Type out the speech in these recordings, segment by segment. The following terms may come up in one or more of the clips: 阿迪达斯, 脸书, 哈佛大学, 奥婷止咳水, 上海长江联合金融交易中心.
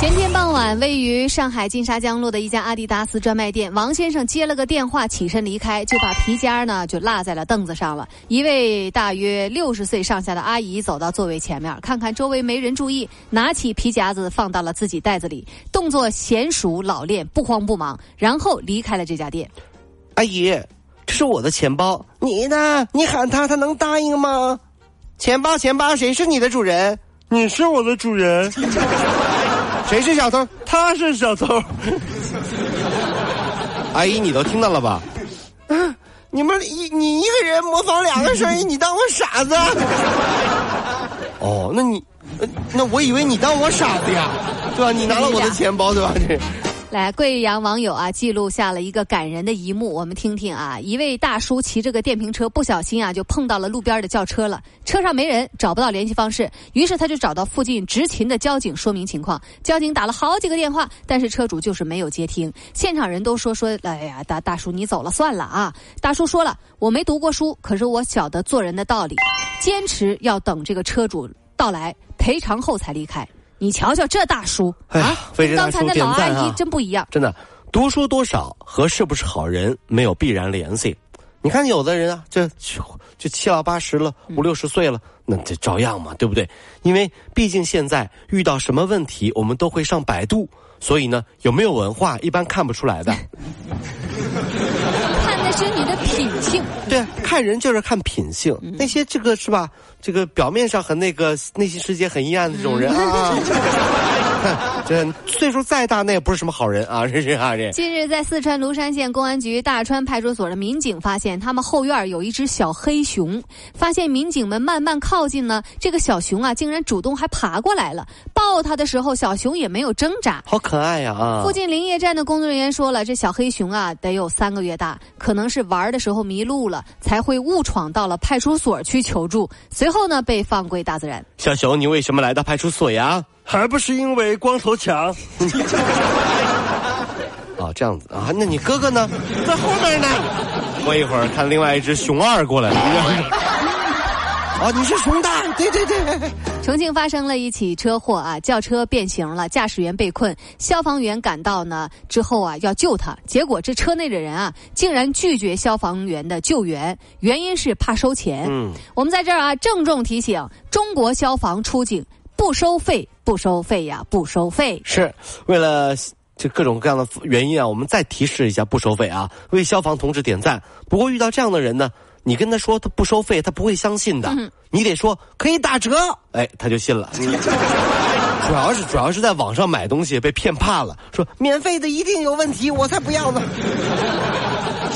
前天傍晚，位于上海金沙江路的一家阿迪达斯专卖店，王先生接了个电话，起身离开，就把皮夹呢就落在了凳子上了。一位大约60岁上下的阿姨走到座位前面，看看周围没人注意，拿起皮夹子放到了自己袋子里，动作娴熟老练，不慌不忙，然后离开了这家店。阿姨，这是我的钱包，你呢？你喊他，他能答应吗？钱包，谁是你的主人？你是我的主人。谁是小偷？他是小偷。阿姨，你都听到了吧？你一个人模仿2个声音，你当我傻子？哦，那我以为你当我傻子呀，对吧？你拿了我的钱包，对吧？来，贵阳网友啊记录下了一个感人的一幕，我们听听啊。一位大叔骑这个电瓶车不小心啊就碰到了路边的轿车了，车上没人，找不到联系方式，于是他就找到附近执勤的交警说明情况。交警打了好几个电话，但是车主就是没有接听，现场人都说哎呀，大叔你走了算了啊。大叔说了，我没读过书，可是我晓得做人的道理，坚持要等这个车主到来赔偿后才离开。你瞧瞧这大叔啊，跟刚才那老阿姨真不一样。真的，读书多少和是不是好人没有必然联系。你看有的人啊，就7老8十了，50、60岁了，那这照样嘛，对不对？因为毕竟现在遇到什么问题，我们都会上百度，所以呢，有没有文化一般看不出来的。看的是你的品性。对，看人就是看品性。那些这个是吧？这个表面上和那个内心世界很阴暗的这种人啊，这岁数再大那也不是什么好人啊，是啊这。近日，在四川芦山县公安局大川派出所的民警发现，他们后院有一只小黑熊。发现民警们慢慢靠近呢，这个小熊啊，竟然主动还爬过来了。抱它的时候，小熊也没有挣扎，好可爱呀啊！附近林业站的工作人员说了，这小黑熊啊，得有3个月大，可能是玩的时候迷路了，才会误闯到了派出所去求助。随后呢，被放归大自然。小熊，你为什么来到派出所呀？还不是因为光头强。啊，这样子啊？那你哥哥呢？在后面呢。我一会儿看另外一只熊二过来了。哦，你是熊大，对。重庆发生了一起车祸啊，轿车变形了，驾驶员被困，消防员赶到呢之后啊要救他，结果这车内的人啊竟然拒绝消防员的救援，原因是怕收钱。我们在这儿啊郑重提醒中国消防出警，不收费。是为了这各种各样的原因啊，我们再提示一下，不收费啊，为消防同志点赞。不过遇到这样的人呢，你跟他说他不收费，他不会相信的。你得说可以打折，哎，他就信了。主要是在网上买东西被骗怕了，说免费的一定有问题，我才不要呢。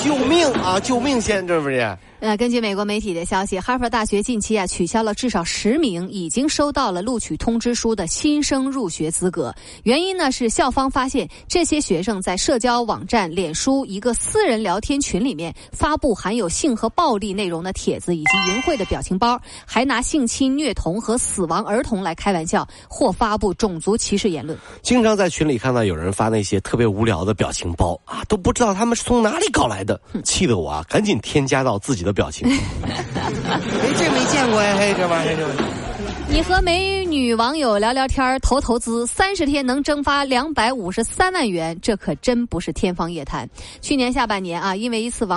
救命啊！救命先，这不是？根据美国媒体的消息，哈佛大学近期啊取消了至少10名已经收到了录取通知书的新生入学资格。原因呢是校方发现这些学生在社交网站脸书一个私人聊天群里面发布含有性和暴力内容的帖子以及淫秽的表情包，还拿性侵、虐童和死亡儿童来开玩笑，或发布种族歧视言论。经常在群里看到有人发那些特别无聊的表情包啊，都不知道他们是从哪里搞来的，气得我啊赶紧添加到自己的表情。这没见过呀，嘿，这玩意儿你和美女网友聊聊天投资，30天能蒸发253万元，这可真不是天方夜谭。去年下半年啊，因为一次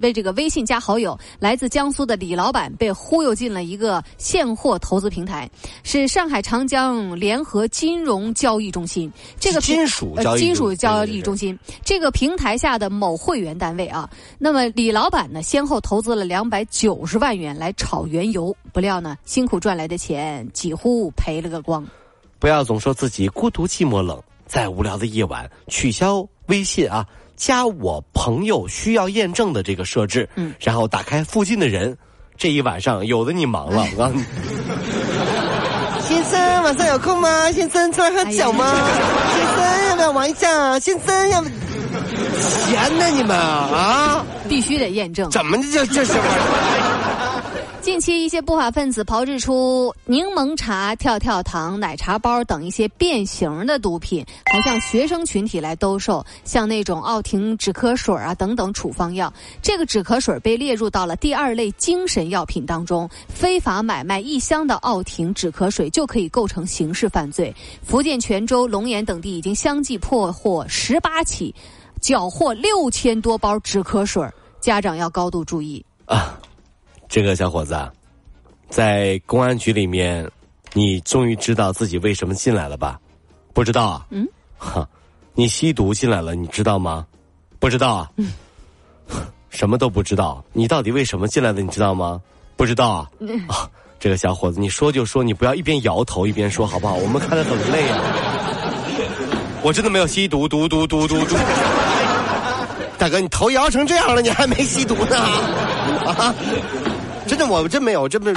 为这个微信加好友，来自江苏的李老板被忽悠进了一个现货投资平台，是上海长江联合金融交易中心。这个金属交易中心这个平台下的某会员单位啊，那么李老板呢，先后投资了290万元来炒原油，不料呢，辛苦赚来的钱几乎赔了个光。不要总说自己孤独寂寞冷，在无聊的夜晚取消微信啊，加我朋友需要验证的这个设置，然后打开附近的人，这一晚上有的你忙了。先生晚上有空吗？先生出来喝酒吗？先生要不要玩一下？先生要不闲呢你们啊？必须得验证。怎么这是？近期一些不法分子炮制出柠檬茶、跳跳糖、奶茶包等一些变形的毒品，还向学生群体来兜售，像那种奥婷止咳水啊等等处方药。这个止咳水被列入到了第二类精神药品当中，非法买卖一箱的奥婷止咳水就可以构成刑事犯罪。福建泉州、龙岩等地已经相继破获18起，缴获6000多包止咳水，家长要高度注意啊。这个小伙子，在公安局里面，你终于知道自己为什么进来了吧？不知道啊？嗯，哈，你吸毒进来了，你知道吗？不知道啊？嗯，什么都不知道，你到底为什么进来的？你知道吗？不知道啊？嗯、啊，这个小伙子，你说就说，你不要一边摇头一边说，好不好？我们看得很累啊。我真的没有吸毒，毒。大哥，你头摇成这样了，你还没吸毒呢？啊！真的，我真没有，真没有。